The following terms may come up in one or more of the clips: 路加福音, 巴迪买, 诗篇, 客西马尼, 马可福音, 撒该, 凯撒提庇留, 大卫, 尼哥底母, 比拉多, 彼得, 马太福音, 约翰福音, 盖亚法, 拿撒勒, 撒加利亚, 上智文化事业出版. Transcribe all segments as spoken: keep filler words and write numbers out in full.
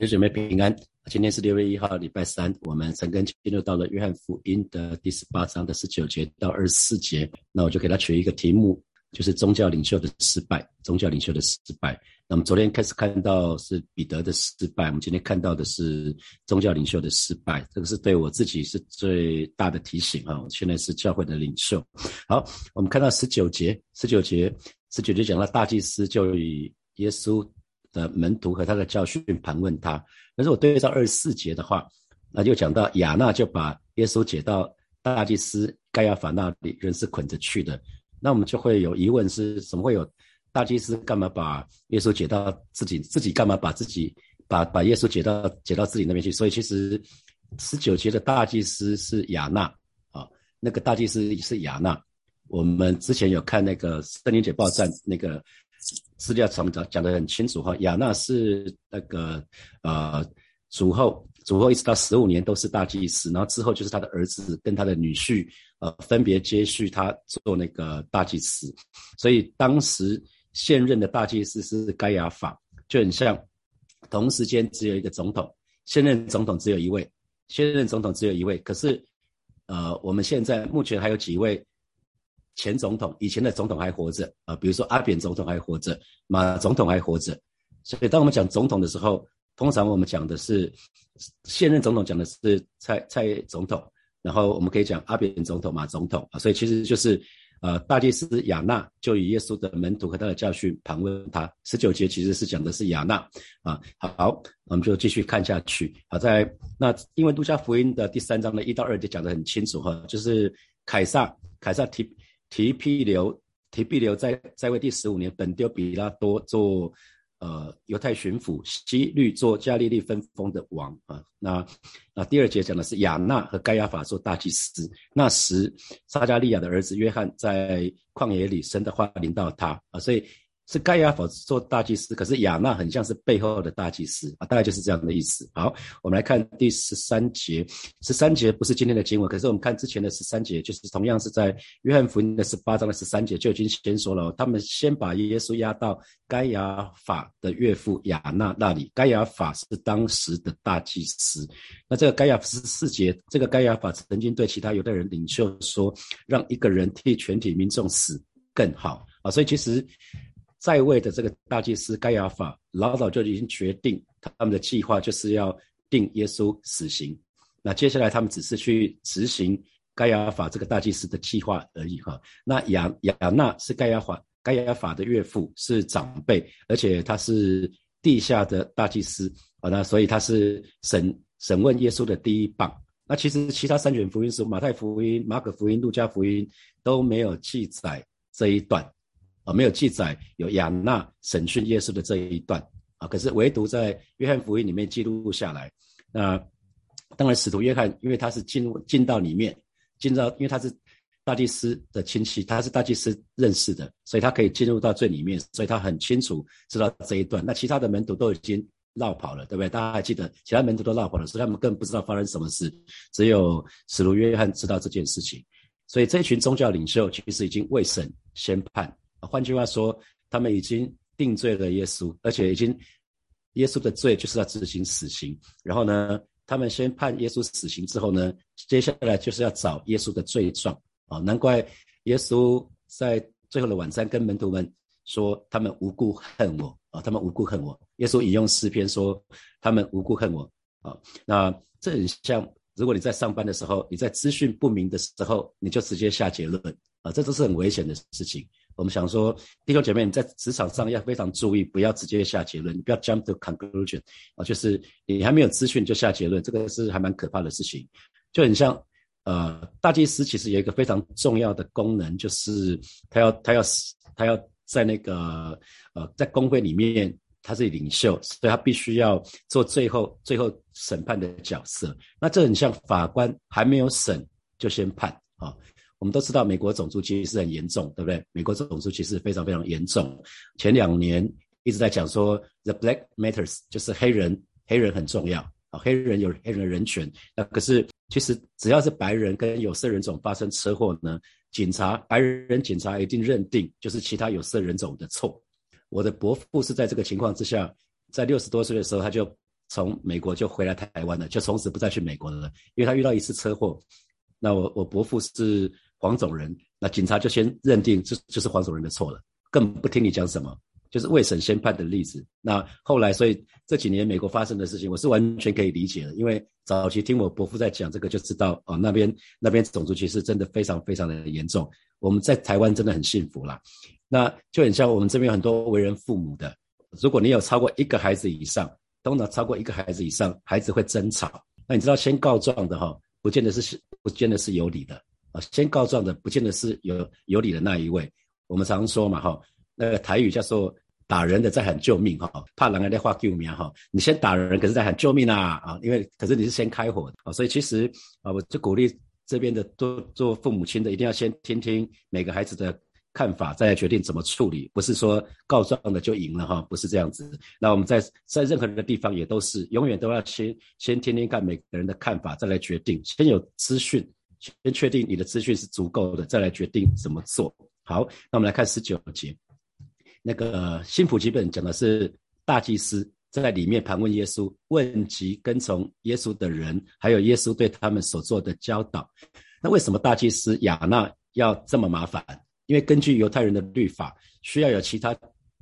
弟兄姊妹平安，今天是六月一号礼拜三，我们陈根进入到了约翰福音的第十八章的十九节到二十四节。那我就给他取一个题目，就是宗教领袖的失败，宗教领袖的失败。那我们昨天开始看到是彼得的失败，我们今天看到的是宗教领袖的失败，这个是对我自己是最大的提醒啊！我现在是教会的领袖。好，我们看到十九节19节19节讲到大祭司就以耶稣的门徒和他的教训盘问他，但是我对照二十四节的话，那就讲到亚那就把耶稣解到大祭司盖亚法那里，人是捆着去的。那我们就会有疑问，是怎么会有大祭司干嘛把耶稣解到自己自己干嘛把自己把把耶稣解到解到自己那边去？所以其实十九节的大祭司是亚那啊，那个大祭司是亚那。我们之前有看那个圣灵解报站那个资料讲讲得很清楚哈，亚那是那个呃主后主后一直到十五年都是大祭司，然后之后就是他的儿子跟他的女婿呃分别接续他做那个大祭司。所以当时现任的大祭司是该亚法，就很像同时间只有一个总统，现任总统只有一位，现任总统只有一位，可是呃我们现在目前还有几位前总统，以前的总统还活着啊、呃，比如说阿扁总统还活着，马总统还活着。所以当我们讲总统的时候，通常我们讲的是现任总统，讲的是蔡蔡总统，然后我们可以讲阿扁总统、马总统啊。所以其实就是呃，大祭司亚那就以耶稣的门徒和他的教训盘问他。十九节其实是讲的是亚那啊。好，我们就继续看下去。好，在那因为路加福音的第三章的一到二节讲得很清楚哈，就是凯撒凯撒提。提庇留提庇留在在位第十五年，本丢比拉多做呃犹太巡抚，希律做加利利分封的王啊。那那第二节讲的是亚那和盖亚法做大祭司。那时撒加利亚的儿子约翰在旷野里，神的话临到他啊，所以是盖亚法做大祭司，可是亚那很像是背后的大祭司啊，大概就是这样的意思。好，我们来看第十三节。十三节不是今天的经文，可是我们看之前的十三节，就是同样是在约翰福音的十八章的十三节就已经先说了，他们先把耶稣押到盖亚法的岳父亚那那里。盖亚法是当时的大祭司。那这个盖亚法十四节，这个盖亚法曾经对其他犹太人领袖说，让一个人替全体民众死更好啊。所以其实在位的这个大祭司盖亚法老早就已经决定，他们的计划就是要定耶稣死刑，那接下来他们只是去执行盖亚法这个大祭司的计划而已哈。那亚亚那是盖亚法盖亚法的岳父，是长辈，而且他是地下的大祭司啊，那所以他是审审问耶稣的第一棒。那其实其他三卷福音书，马太福音、马可福音、路加福音都没有记载这一段啊，没有记载有亚那审讯耶稣的这一段啊，可是唯独在约翰福音里面记录下来。那当然使徒约翰因为他是进进到里面进到因为他是大祭司的亲戚，他是大祭司认识的，所以他可以进入到最里面，所以他很清楚知道这一段。那其他的门徒都已经绕跑了，对不对？大家还记得其他门徒都绕跑了，所以他们更不知道发生什么事，只有使徒约翰知道这件事情。所以这群宗教领袖其实已经未审先判，换句话说，他们已经定罪了耶稣，而且已经耶稣的罪就是要执行死刑。然后呢，他们先判耶稣死刑之后呢，接下来就是要找耶稣的罪状啊、哦。难怪耶稣在最后的晚餐跟门徒们说，他们无故恨我啊、哦，他们无故恨我。耶稣引用诗篇说，他们无故恨我啊、哦。那这很像，如果你在上班的时候，你在资讯不明的时候，你就直接下结论啊、哦，这都是很危险的事情。我们想说，弟兄姐妹，你在职场上要非常注意，不要直接下结论，你不要 jump to conclusion 啊，就是你还没有资讯就下结论，这个是还蛮可怕的事情。就很像，呃，大祭司其实有一个非常重要的功能，就是他要他要他要在那个呃在公会里面他是领袖，所以他必须要做最后最后审判的角色。那这很像法官还没有审就先判啊。我们都知道美国种族歧视很严重，对不对？美国种族歧视非常非常严重。前两年一直在讲说 The Black Matters， 就是黑人，黑人很重要啊，黑人有黑人的人权。那可是其实只要是白人跟有色人种发生车祸呢，警察白人警察一定认定就是其他有色人种的错。我的伯父是在这个情况之下，在六十多岁的时候他就从美国就回来台湾了，就从此不再去美国了，因为他遇到一次车祸。那我我伯父是黄种人，那警察就先认定这 就, 就是黄种人的错了，更不听你讲什么，就是未审先判的例子。那后来，所以这几年美国发生的事情，我是完全可以理解的，因为早期听我伯父在讲这个就知道，哦，那边那边种族歧视真的非常非常的严重。我们在台湾真的很幸福啦，那就很像我们这边有很多为人父母的，如果你有超过一个孩子以上，通常超过一个孩子以上，孩子会争吵。那你知道先告状的哈，不见得是不见得是有理的啊，先告状的不见得是有有理的那一位。我们常说嘛哈，那个台语叫做打人的在喊救命哈，怕人家在喊救命哈。你先打人，可是在喊救命啊啊，因为可是你是先开火啊，所以其实啊，我就鼓励这边的做做父母亲的，一定要先听听每个孩子的看法，再来决定怎么处理，不是说告状的就赢了哈，不是这样子。那我们在在任何的地方也都是，永远都要先先听听看每个人的看法，再来决定。先有资讯，先确定你的资讯是足够的，再来决定怎么做。好，那我们来看十九节，那个新普基本讲的是大祭司在里面盘问耶稣，问及跟从耶稣的人，还有耶稣对他们所做的教导。那为什么大祭司亚纳要这么麻烦？因为根据犹太人的律法，需要有其他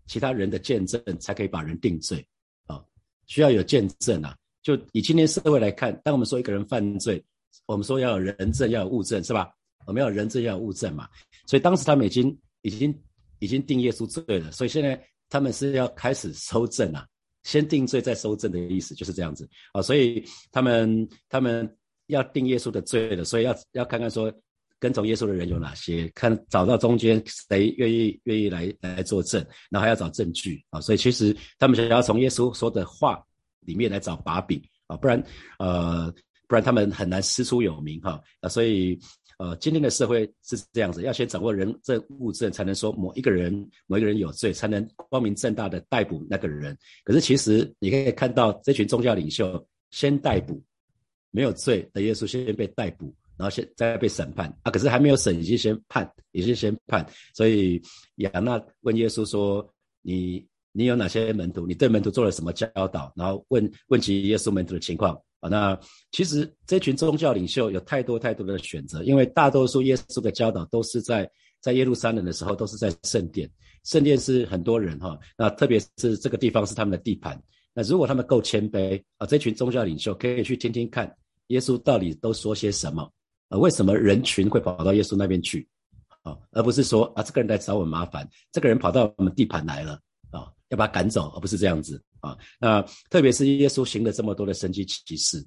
其他人的见证才可以把人定罪啊，需要有见证啊。就以今天社会来看，当我们说一个人犯罪，我们说要有人证，要有物证，是吧？我们要有人证，要有物证嘛。所以当时他们已经已经已经定耶稣罪了，所以现在他们是要开始收证啊，先定罪再收证的意思就是这样子啊。所以他们他们要定耶稣的罪了，所以要要看看说，跟从耶稣的人有哪些，看找到中间谁愿意愿意来来作证，然后还要找证据啊。所以其实他们想要从耶稣说的话里面来找把柄啊，不然呃不然他们很难师出有名哈啊。所以呃今天的社会是这样子，要先掌握人证物证，才能说某一个人某一个人有罪，才能光明正大的逮捕那个人。可是其实你可以看到，这群宗教领袖先逮捕没有罪的耶稣，先被逮捕，然后现在被审判啊，可是还没有审，已经先判，已经先判。所以亚纳问耶稣说：“你你有哪些门徒？你对门徒做了什么教导？”然后问问及耶稣门徒的情况啊。那其实这群宗教领袖有太多太多的选择，因为大多数耶稣的教导都是在在耶路撒冷的时候，都是在圣殿，圣殿是很多人哈、啊，那特别是这个地方是他们的地盘。那如果他们够谦卑啊，这群宗教领袖可以去听听看耶稣到底都说些什么。呃，为什么人群会跑到耶稣那边去？啊，而不是说啊，这个人来找我麻烦，这个人跑到我们地盘来了，啊，要把他赶走，而不是这样子啊。那特别是耶稣行了这么多的神迹奇事，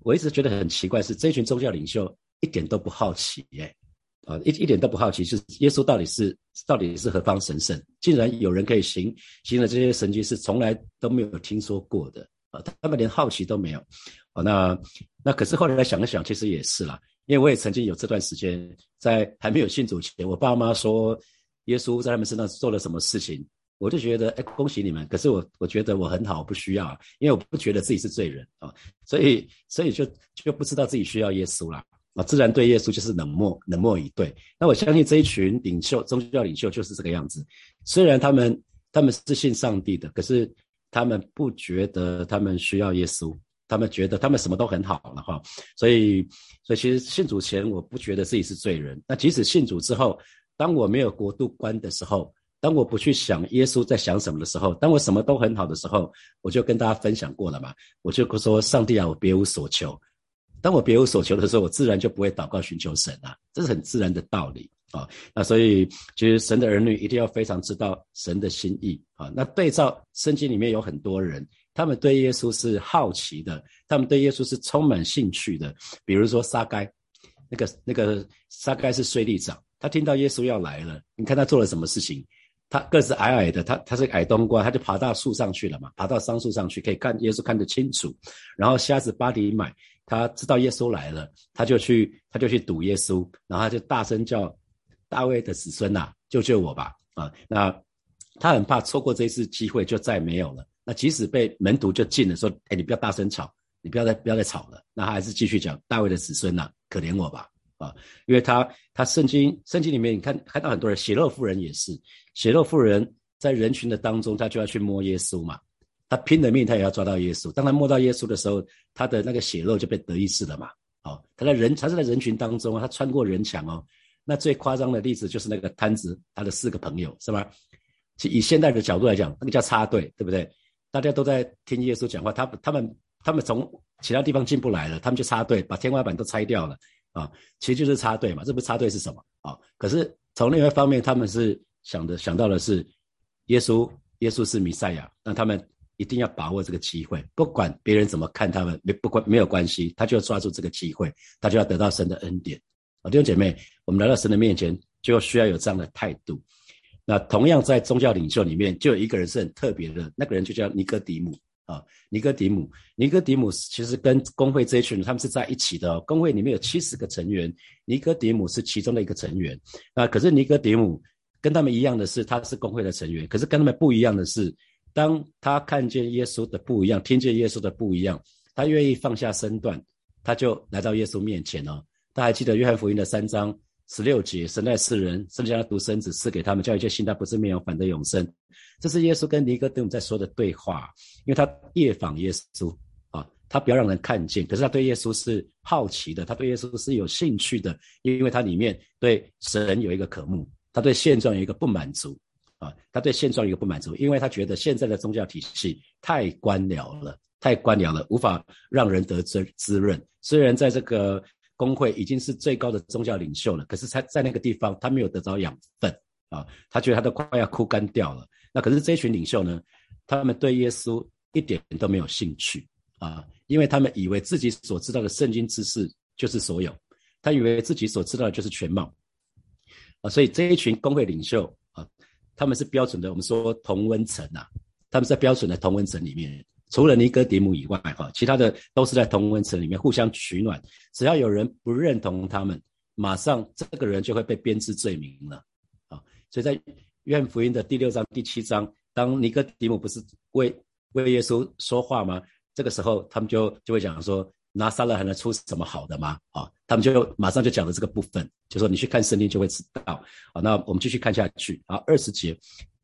我一直觉得很奇怪，是这群宗教领袖一点都不好奇耶、欸，啊，一一点都不好奇，就是耶稣到底是到底是何方神圣，竟然有人可以行行了这些神迹是从来都没有听说过的啊，他们连好奇都没有。啊，那那可是后来想一想，其实也是啦。因为我也曾经有这段时间，在还没有信主前，我爸妈说耶稣在他们身上做了什么事情，我就觉得哎，恭喜你们，可是我我觉得我很好，我不需要、啊、因为我不觉得自己是罪人啊，所以所以就就不知道自己需要耶稣啦啊，自然对耶稣就是冷漠冷漠以对。那我相信这一群领袖宗教领袖就是这个样子，虽然他们他们是信上帝的，可是他们不觉得他们需要耶稣，他们觉得他们什么都很好了哈，所以所以其实信主前我不觉得自己是罪人，那即使信主之后，当我没有国度观的时候，当我不去想耶稣在想什么的时候，当我什么都很好的时候，我就跟大家分享过了嘛，我就说上帝啊，我别无所求，当我别无所求的时候，我自然就不会祷告寻求神啊，这是很自然的道理啊。那所以其实神的儿女一定要非常知道神的心意啊。那对照圣经里面有很多人，他们对耶稣是好奇的，他们对耶稣是充满兴趣的。比如说撒该，那个那个撒该是税吏长，他听到耶稣要来了，你看他做了什么事情？他个子矮矮的，他他是矮冬瓜，他就爬到树上去了嘛，爬到桑树上去，可以看耶稣看得清楚。然后瞎子巴迪买，他知道耶稣来了，他就去他就去堵耶稣，然后他就大声叫：“大卫的子孙啊，救救我吧！”啊，那他很怕错过这一次机会，就再没有了。那即使被门徒就禁了，说：“哎，你不要大声吵，你不要再不要再吵了。”那他还是继续讲：“大卫的子孙啊，可怜我吧！”啊，因为他他圣经圣经里面，你看看到很多人，血肉妇人也是，血肉妇人在人群的当中，他就要去摸耶稣嘛。他拼了命他也要抓到耶稣。当他摸到耶稣的时候，他的那个血肉就被得医治了嘛。哦，他在人，他是在人群当中啊，他穿过人墙哦。那最夸张的例子就是那个摊子，他的四个朋友是吧？其以现代的角度来讲，那个叫插队，对不对？大家都在听耶稣讲话，他他们他们从其他地方进不来了，他们就插队，把天花板都拆掉了啊。其实就是插队嘛，这不是插队是什么啊？可是从另外一方面，他们是想的想到的是，耶稣耶稣是弥赛亚，那他们一定要把握这个机会，不管别人怎么看他们，没不关没有关系，他就要抓住这个机会，他就要得到神的恩典。好，弟兄姐妹，我们来到神的面前，就需要有这样的态度。那同样在宗教领袖里面，就有一个人是很特别的，那个人就叫尼哥底母啊，尼哥底母，尼哥底母其实跟公会这一群人他们是在一起的哦。公会里面有七十个成员，尼哥底母是其中的一个成员。那可是尼哥底母跟他们一样的是，他是公会的成员，可是跟他们不一样的是，当他看见耶稣的不一样，听见耶稣的不一样，他愿意放下身段，他就来到耶稣面前哦。大家还记得约翰福音的三章十六节，神爱世人，甚至将他独生子赐给他们，叫一切信他不是灭亡，反得永生。这是耶稣跟尼哥底母在说的对话，因为他夜访耶稣啊，他不要让人看见，可是他对耶稣是好奇的，他对耶稣是有兴趣的，因为他里面对神有一个渴慕，他对现状有一个不满足。啊，他对现状有一个不满足，因为他觉得现在的宗教体系太官僚了，太官僚了，无法让人得滋润。虽然在这个公会已经是最高的宗教领袖了，可是他在那个地方他没有得到养分啊，他觉得他都快要枯干掉了。那可是这群领袖呢，他们对耶稣一点都没有兴趣啊，因为他们以为自己所知道的圣经知识就是所有，他以为自己所知道的就是全貌啊。所以这一群公会领袖啊，他们是标准的，我们说同温层啊，他们在标准的同温层里面，除了尼哥底母以外，其他的都是在同温层里面互相取暖。只要有人不认同他们，马上这个人就会被编织罪名了。所以在约翰福音的第六章、第七章，当尼哥底母不是为为耶稣说话吗？这个时候他们就就会讲说，拿撒勒还能出什么好的吗？啊，他们就马上就讲了这个部分，就说你去看圣经就会知道。好，那我们继续看下去。好，二十节，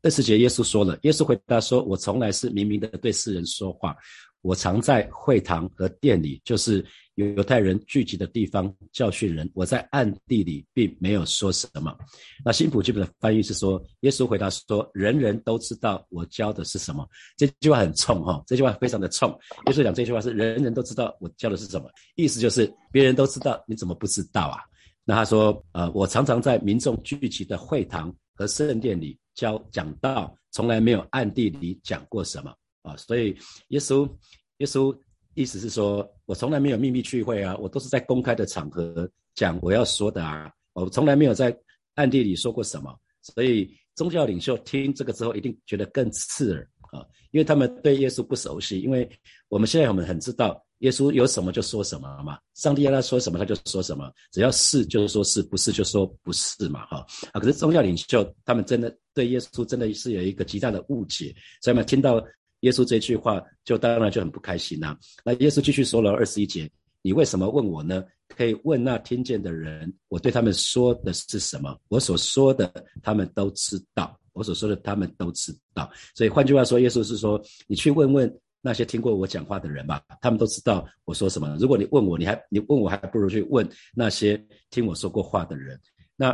二十节耶稣说了，耶稣回答说，我从来是明明的对世人说话，我常在会堂和殿里，就是犹太人聚集的地方教训人，我在暗地里并没有说什么。那新普京的翻译是说，耶稣回答说，人人都知道我教的是什么。这句话很冲齁，这句话非常的冲。耶稣讲这句话是人人都知道我教的是什么，意思就是别人都知道你怎么不知道啊。那他说呃，我常常在民众聚集的会堂和圣殿里教讲道，从来没有暗地里讲过什么啊。所以耶稣耶稣意思是说，我从来没有秘密聚会啊，我都是在公开的场合讲我要说的啊，我从来没有在暗地里说过什么。所以宗教领袖听这个之后一定觉得更刺耳啊，因为他们对耶稣不熟悉。因为我们现在我们很知道耶稣有什么就说什么嘛，上帝要他说什么他就说什么，只要是就说是，不是就说不是嘛啊。可是宗教领袖他们真的对耶稣真的是有一个极大的误解，所以我们听到耶稣这句话就当然就很不开心啦、啊。那耶稣继续说了二十一节，你为什么问我呢？可以问那听见的人，我对他们说的是什么？我所说的他们都知道，我所说的他们都知道。所以换句话说，耶稣是说，你去问问那些听过我讲话的人吧，他们都知道我说什么。如果你问我，你还你问我还不如去问那些听我说过话的人。那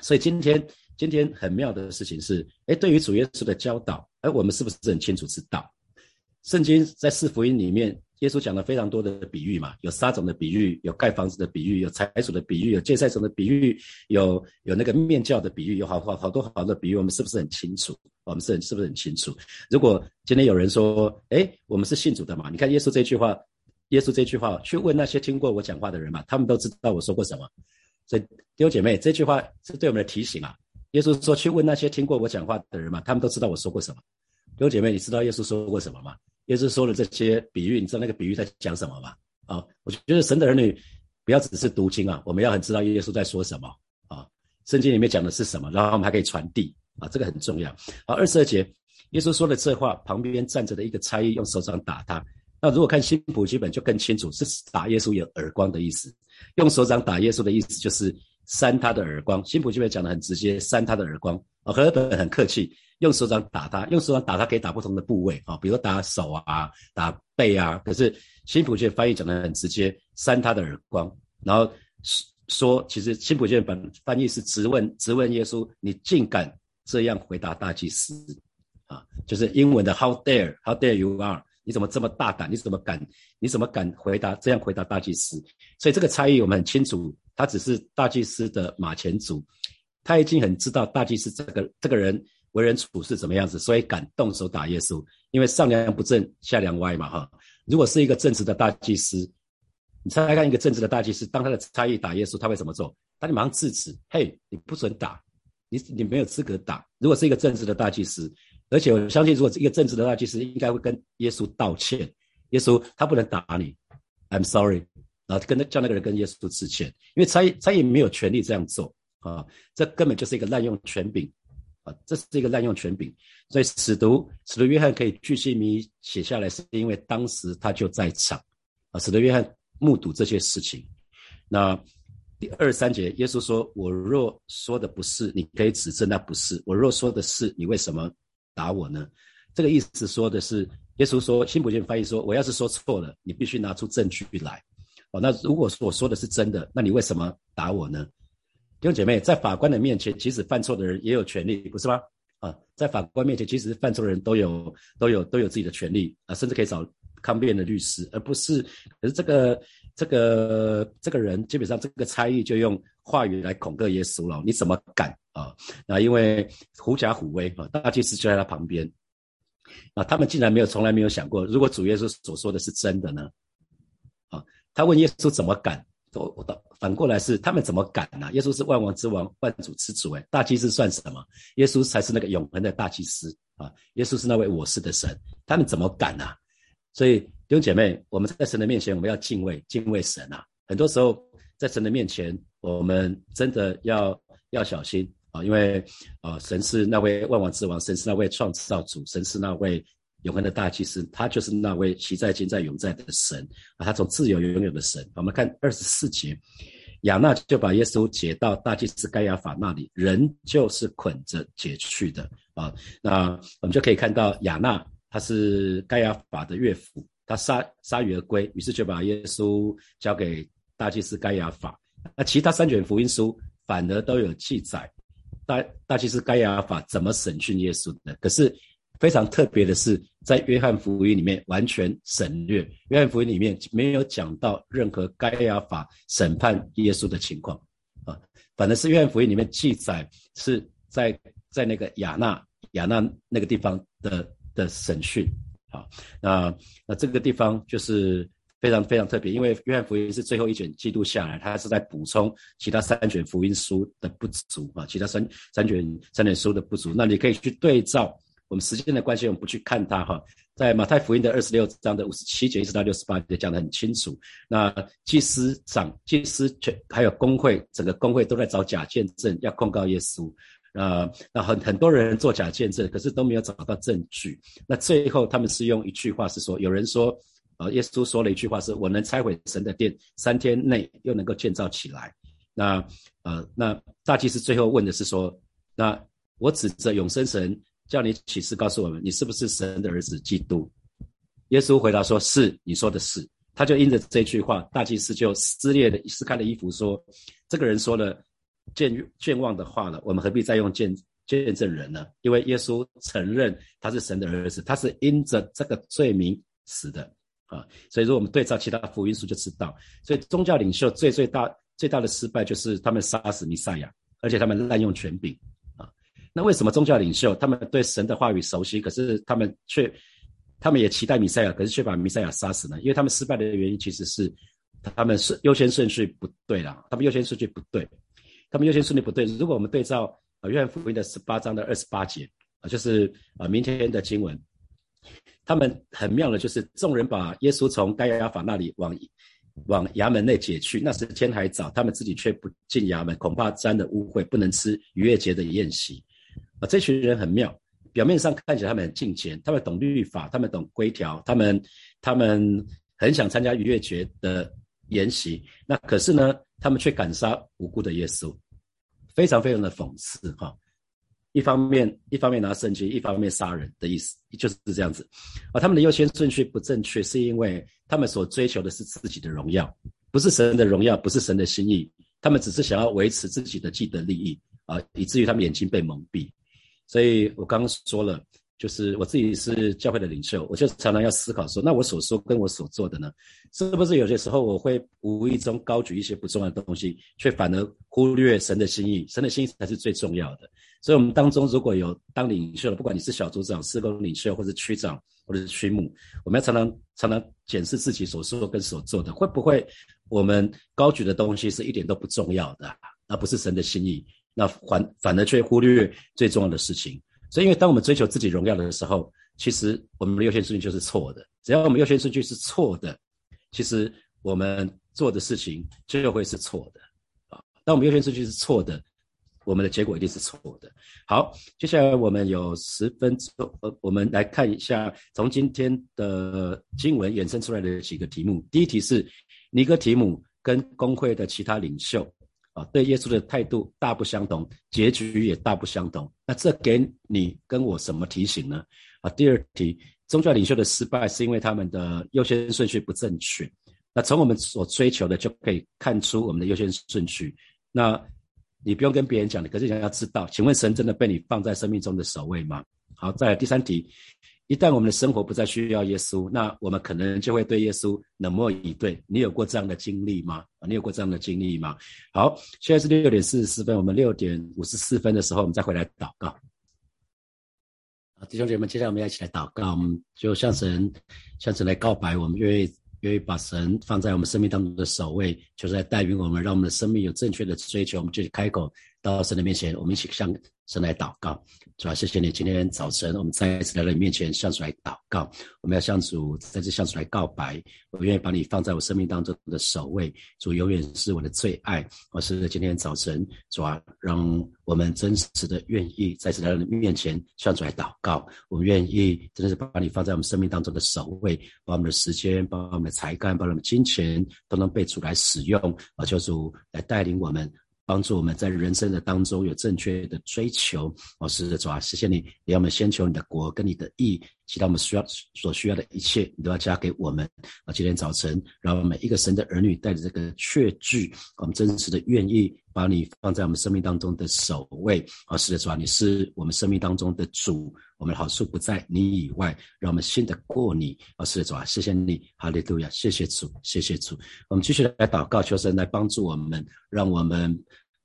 所以今天今天很妙的事情是，诶，对于主耶稣的教导，诶，我们是不是很清楚知道？圣经在四福音里面，耶稣讲了非常多的比喻嘛，有撒种的比喻，有盖房子的比喻，有财主的比喻，有芥菜种的比喻，有有那个面酵的比喻，有好好好多好多比喻，我们是不是很清楚？我们是很是不是很清楚？如果今天有人说，诶，我们是信主的嘛，你看耶稣这句话，耶稣这句话，去问那些听过我讲话的人嘛，他们都知道我说过什么。所以弟兄姐妹，这句话是对我们的提醒啊。耶稣说，去问那些听过我讲话的人嘛，他们都知道我说过什么。弟兄姐妹，你知道耶稣说过什么吗？耶稣说了这些比喻，你知道那个比喻在讲什么吗？啊，我觉得神的儿女不要只是读经啊，我们要很知道耶稣在说什么啊，圣经里面讲的是什么，然后我们还可以传递啊，这个很重要。好，二十二节，耶稣说了这话，旁边站着的一个差役用手掌打他。那如果看新普基本就更清楚，是打耶稣有耳光的意思。用手掌打耶稣的意思就是扇他的耳光。新普京讲得很直接，扇他的耳光。啊，荷尔本很客气，用手掌打他，用手掌打他可以打不同的部位啊，比如打手啊，打背啊。可是新普京翻译讲得很直接，扇他的耳光，然后说，其实新普京本翻译是质问，质问耶稣，你竟敢这样回答大祭司啊，就是英文的 How dare, How dare you are。你怎么这么大胆？你怎么敢？你怎么敢回答这样回答大祭司？所以这个差异我们很清楚，他只是大祭司的马前卒，他已经很知道大祭司这个这个人为人处事怎么样子，所以敢动手打耶稣，因为上梁不正下梁歪嘛哈。如果是一个正直的大祭司，你猜猜看，一个正直的大祭司，当他的差役打耶稣，他会怎么做？他就马上制止，嘿，你不准打，你你没有资格打。如果是一个正直的大祭司。而且我相信，如果一个正直的大祭司应该会跟耶稣道歉，耶稣他不能打你 ，I'm sorry， 然后跟叫那个人跟耶稣致歉，因为差役差役没有权利这样做啊，这根本就是一个滥用权柄啊，这是一个滥用权柄。所以使徒使徒约翰可以巨细靡遗写下来，是因为当时他就在场啊，使徒约翰目睹这些事情。那第二三节，耶稣说：“我若说的不是，你可以指证那不是；我若说的是，你为什么？”打我呢？这个意思说的是，耶稣说，新普京翻译说，我要是说错了，你必须拿出证据来。哦，那如果说我说的是真的，那你为什么打我呢？弟兄姐妹，在法官的面前，即使犯错的人也有权利，不是吗？啊，在法官面前，即使犯错的人都有都有都有自己的权利啊，甚至可以找抗辩的律师，而不是。可是这个这个这个人，基本上这个差役就用话语来恐吓耶稣了，你怎么敢？啊，那因为狐假虎威啊，大祭司就在他旁边，啊，他们竟然没有从来没有想过，如果主耶稣所说的是真的呢？啊，他问耶稣怎么敢？反过来是他们怎么敢呢、啊？耶稣是万王之王，万主之主，哎，大祭司算什么？耶稣才是那个永恒的大祭司啊！耶稣是那位我是的神，他们怎么敢呢、啊？所以弟兄姐妹，我们在神的面前，我们要敬畏敬畏神啊！很多时候在神的面前，我们真的要要小心。啊，因为啊，神是那位万王之王，神是那位创造主，神是那位永恒的大祭司，他就是那位昔在、今在、永在的神啊，他从自有永有的神。我们看二十四节，亚那就把耶稣解到大祭司该亚法那里，人就是捆着解去的啊。那我们就可以看到亚那他是该亚法的岳父，他铩铩羽而归，于是就把耶稣交给大祭司该亚法。那其他三卷福音书反而都有记载。大, 大祭司该亚法怎么审讯耶稣的？可是非常特别的是，在约翰福音里面完全省略，约翰福音里面没有讲到任何该亚法审判耶稣的情况啊，反而是约翰福音里面记载是在在那个亚那亚那那个地方的的审讯啊，那那这个地方就是。非常非常特别，因为约翰福音是最后一卷记录下来，它是在补充其他三卷福音书的不足啊，其他三三卷三卷书的不足。那你可以去对照，我们时间的关系，我们不去看它哈。在马太福音的二十六章的五十七节一直到六十八节讲得很清楚。那祭司长、祭司还有公会，整个公会都在找假见证要控告耶稣。呃，那很很多人做假见证，可是都没有找到证据。那最后他们是用一句话是说，有人说。呃，耶稣说了一句话是，我能拆毁神的殿，三天内又能够建造起来。那呃，那大祭司最后问的是说，那我指着永生神叫你起誓告诉我们，你是不是神的儿子基督？耶稣回答说，是，你说的是。他就因着这句话，大祭司就撕裂的撕开了衣服说，这个人说了健健忘的话了，我们何必再用见见证人呢？因为耶稣承认他是神的儿子，他是因着这个罪名死的。啊，所以说我们对照其他福音书就知道，所以宗教领袖最最大最大的失败就是他们杀死弥赛亚，而且他们滥用权柄啊。那为什么宗教领袖他们对神的话语熟悉，可是他们却他们也期待弥赛亚，可是却把弥赛亚杀死呢？因为他们失败的原因其实是他们是优先顺序不对啦，他们优先顺序不对，他们优先顺序不对。如果我们对照啊约翰福音的十八章的二十八节啊，就是啊明天的经文。他们很妙的就是众人把耶稣从该亚法那里往往衙门内解去，那时天还早，他们自己却不进衙门，恐怕沾了污秽，不能吃逾越节的宴席。啊，这群人很妙，表面上看起来他们很敬虔，他们懂律法，他们懂规条，他们他们很想参加逾越节的宴席，那可是呢，他们却敢杀无辜的耶稣。非常非常的讽刺哈。一方面一方面拿圣经，一方面杀人的意思，就是这样子啊。他们的优先顺序不正确，是因为他们所追求的是自己的荣耀，不是神的荣耀，不是神的心意。他们只是想要维持自己的既得利益啊，以至于他们眼睛被蒙蔽。所以我刚刚说了，就是我自己是教会的领袖，我就常常要思考说，那我所说跟我所做的呢，是不是有些时候我会无意中高举一些不重要的东西，却反而忽略神的心意？神的心意才是最重要的。所以我们当中如果有当领袖的，不管你是小组长、事工领袖，或是区长，或者是区牧，我们要常常常常检视自己所说跟所做的，会不会我们高举的东西是一点都不重要的，那不是神的心意，那反反而却忽略最重要的事情。所以因为当我们追求自己荣耀的时候，其实我们的优先顺序就是错的。只要我们优先顺序是错的，其实我们做的事情就会是错的。当我们优先顺序是错的，我们的结果一定是错的。好，接下来我们有十分钟，我们来看一下从今天的经文衍生出来的几个题目。第一题是尼哥提姆跟公会的其他领袖对耶稣的态度大不相同，结局也大不相同，那这给你跟我什么提醒呢？啊，第二题，宗教领袖的失败是因为他们的优先顺序不正确。那从我们所追求的就可以看出我们的优先顺序，那你不用跟别人讲的，可是你要知道，请问神真的被你放在生命中的首位吗？好，再来第三题，一旦我们的生活不再需要耶稣，那我们可能就会对耶稣冷漠以对。你有过这样的经历吗？你有过这样的经历吗？好，现在是六点四十四分，我们六点五十四分的时候我们再回来祷告。好，弟兄姐妹，接下来我们要一起来祷告，我们就向神向神来告白，我们愿意愿意把神放在我们生命当中的首位，就是来带领我们，让我们的生命有正确的追求。我们就开口到神的面前，我们一起向神来祷告。主啊，谢谢你今天早晨我们再一次来到你面前，向主来祷告。我们要向主再次向主来告白，我愿意把你放在我生命当中的首位，主永远是我的最爱。我是今天早晨，主啊，让我们真实的愿意再次来到你面前，向主来祷告。我们愿意真的是把你放在我们生命当中的首位，把我们的时间，把我们的才干，把我们的金钱都能被主来使用，而求主来带领我们，帮助我们在人生的当中有正确的追求。哦，是的，主啊，谢谢你，你要我们先求你的国跟你的义，其他我们需要所需要的一切你都要加给我们。啊，今天早晨让我们每一个神的儿女带着这个确据，我们真实的愿意把你放在我们生命当中的首位。啊，是的，主啊，你是我们生命当中的主，我们的好处不在你以外，让我们信得过你。哦，是的，主啊，谢谢你，哈利路亚，谢谢主，谢谢主。我们继续来祷告，求神来帮助我们，让我们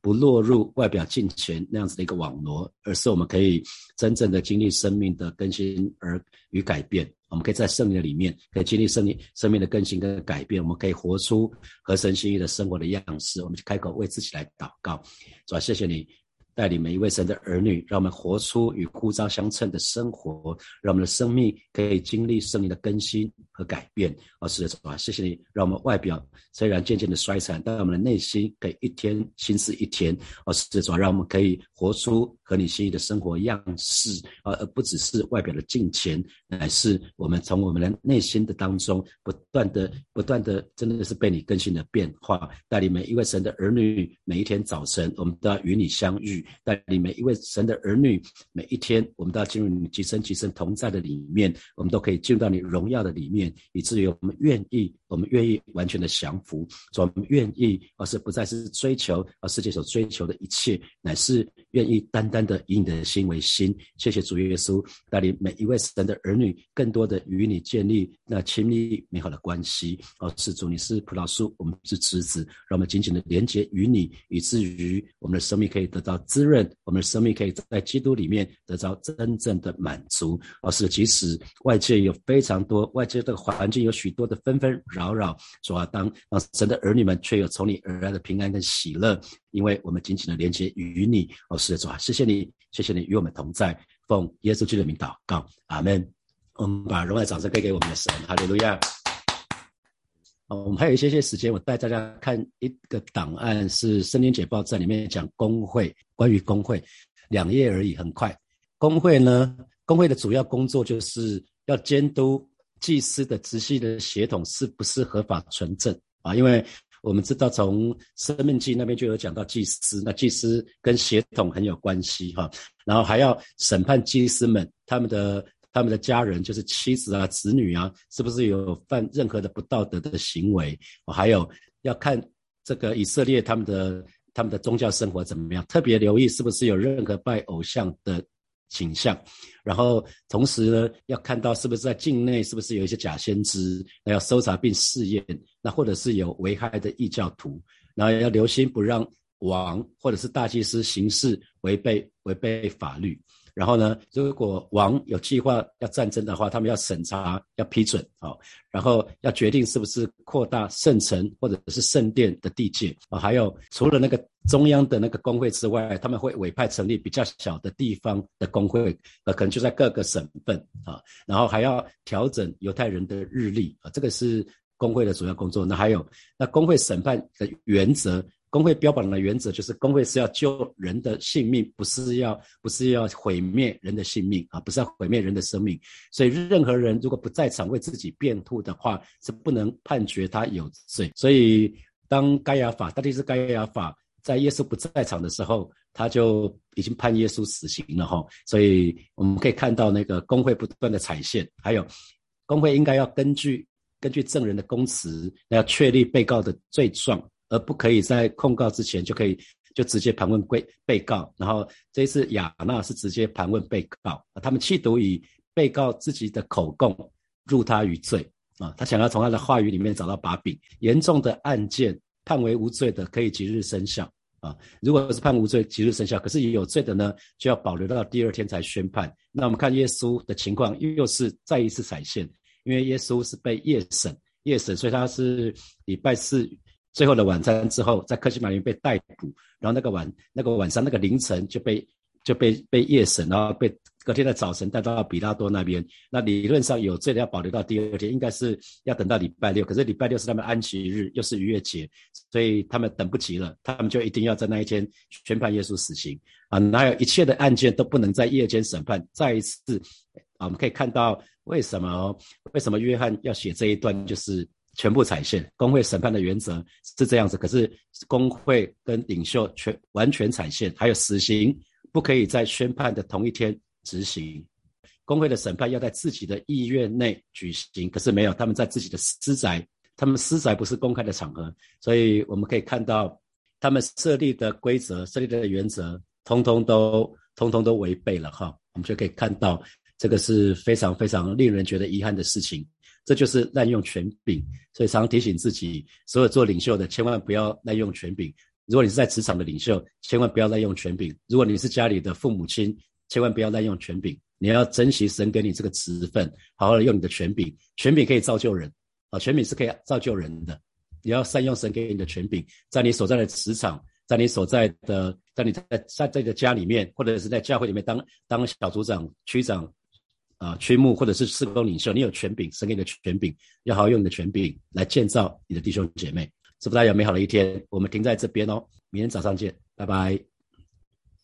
不落入外表敬虔那样子的一个网罗，而是我们可以真正的经历生命的更新而与改变。我们可以在圣灵的里面可以经历生命的更新跟改变，我们可以活出合神心意的生活的样式。我们就开口为自己来祷告。主啊，谢谢你带领每一位神的儿女，让我们活出与呼召相称的生活，让我们的生命可以经历圣灵的更新和改变。哦，是的，主啊，谢谢你，让我们外表虽然渐渐的衰残，但我们的内心可以一天新似一天。哦，是的，主啊，让我们可以活出和你心意的生活样式，而不只是外表的敬虔，乃是我们从我们的内心的当中不断的不断的真的是被你更新的变化。带领每一位神的儿女，每一天早晨我们都要与你相遇，带领每一位神的儿女，每一天我们都要进入你极深极深同在的里面，我们都可以进入到你荣耀的里面，以至于我们愿意我们愿意完全的降服。所以我们愿意而是不再是追求而世界所追求的一切，乃是愿意单单的以你的心为心。谢谢主耶稣，带领每一位神的儿女更多的与你建立那亲密美好的关系。哦，是主，你是葡萄树，我们是枝子，让我们紧紧的连结于你，以至于我们的生命可以得到滋润，我们的生命可以在基督里面得到真正的满足。而是即使外界有非常多外界的环境有许多的纷纷扰扰，主啊，当神的儿女们却有从你而来的平安跟喜乐，因为我们紧紧的连接于你。哦，是的，主啊，谢谢你，谢谢你与我们同在，奉耶稣基督的名祷告，阿们。我们把荣耀掌声给给我们的神，哈利路亚。哦，我们还有一些些时间，我带大家看一个档案，是《圣经解报》在里面讲公会，关于公会，两页而已，很快。公会呢，公会的主要工作就是要监督祭司的直系的血统是不是合法纯正啊？因为我们知道从生命记那边就有讲到祭司，那祭司跟血统很有关系哈，然后还要审判祭司们他们的他们的家人，就是妻子啊子女啊，是不是有犯任何的不道德的行为，还有要看这个以色列他们的他们的宗教生活怎么样，特别留意是不是有任何拜偶像的倾向，然后同时呢要看到是不是在境内是不是有一些假先知，那要搜查并试验，那或者是有危害的异教徒，然后要留心不让王或者是大祭司行事违背违背法律，然后呢如果王有计划要战争的话，他们要审查要批准、哦、然后要决定是不是扩大圣城或者是圣殿的地界、哦、还有除了那个中央的那个公会之外，他们会委派成立比较小的地方的公会、呃、可能就在各个省份、哦、然后还要调整犹太人的日历、哦、这个是公会的主要工作。那还有那公会审判的原则，公会标榜的原则就是公会是要救人的性命，不是要不是要毁灭人的性命啊，不是要毁灭人的生命，所以任何人如果不在场为自己辩护的话，是不能判决他有罪。所以当该亚法大祭司该亚法在耶稣不在场的时候，他就已经判耶稣死刑了哈，所以我们可以看到那个公会不断的踩线，还有公会应该要根据根据证人的供词，要确立被告的罪状，而不可以在控告之前就可以就直接盘问被告。然后这一次亚纳是直接盘问被告，他们企图以被告自己的口供入他于罪、啊、他想要从他的话语里面找到把柄。严重的案件判为无罪的可以即日生效、啊、如果是判无罪即日生效，可是有罪的呢就要保留到第二天才宣判。那我们看耶稣的情况又是再一次踩线，因为耶稣是被夜审夜审所以他是礼拜四最后的晚餐之后在客西马尼被逮捕，然后那个晚那个晚上那个凌晨就被就被被夜审，然后被隔天的早晨带到比拉多那边。那理论上有罪的要保留到第二天，应该是要等到礼拜六，可是礼拜六是他们安息日又是逾越节，所以他们等不及了，他们就一定要在那一天宣判耶稣死刑啊！哪有一切的案件都不能在夜间审判。再一次啊，我们可以看到为什么为什么约翰要写这一段，就是全部踩线。公会审判的原则是这样子，可是公会跟领袖全完全踩线。还有死刑不可以在宣判的同一天执行，公会的审判要在自己的意愿内举行，可是没有，他们在自己的私宅，他们私宅不是公开的场合，所以我们可以看到他们设立的规则设立的原则通通都通通都违背了哈。我们就可以看到这个是非常非常令人觉得遗憾的事情，这就是滥用权柄。所以 常, 常提醒自己，所有做领袖的千万不要滥用权柄。如果你是在职场的领袖，千万不要滥用权柄。如果你是家里的父母亲，千万不要滥用权柄。你要珍惜神给你这个职分，好好的用你的权柄。权柄可以造就人、啊、权柄是可以造就人的，你要善用神给你的权柄。在你所在的职场，在你所在的在你在在这个家里面，或者是在教会里面当当小组长区长啊，区牧或者是事工领袖，你有权柄，神给你的权柄，要好好用你的权柄来建造你的弟兄姐妹。祝福大家有美好的一天，我们停在这边哦，明天早上见，拜拜。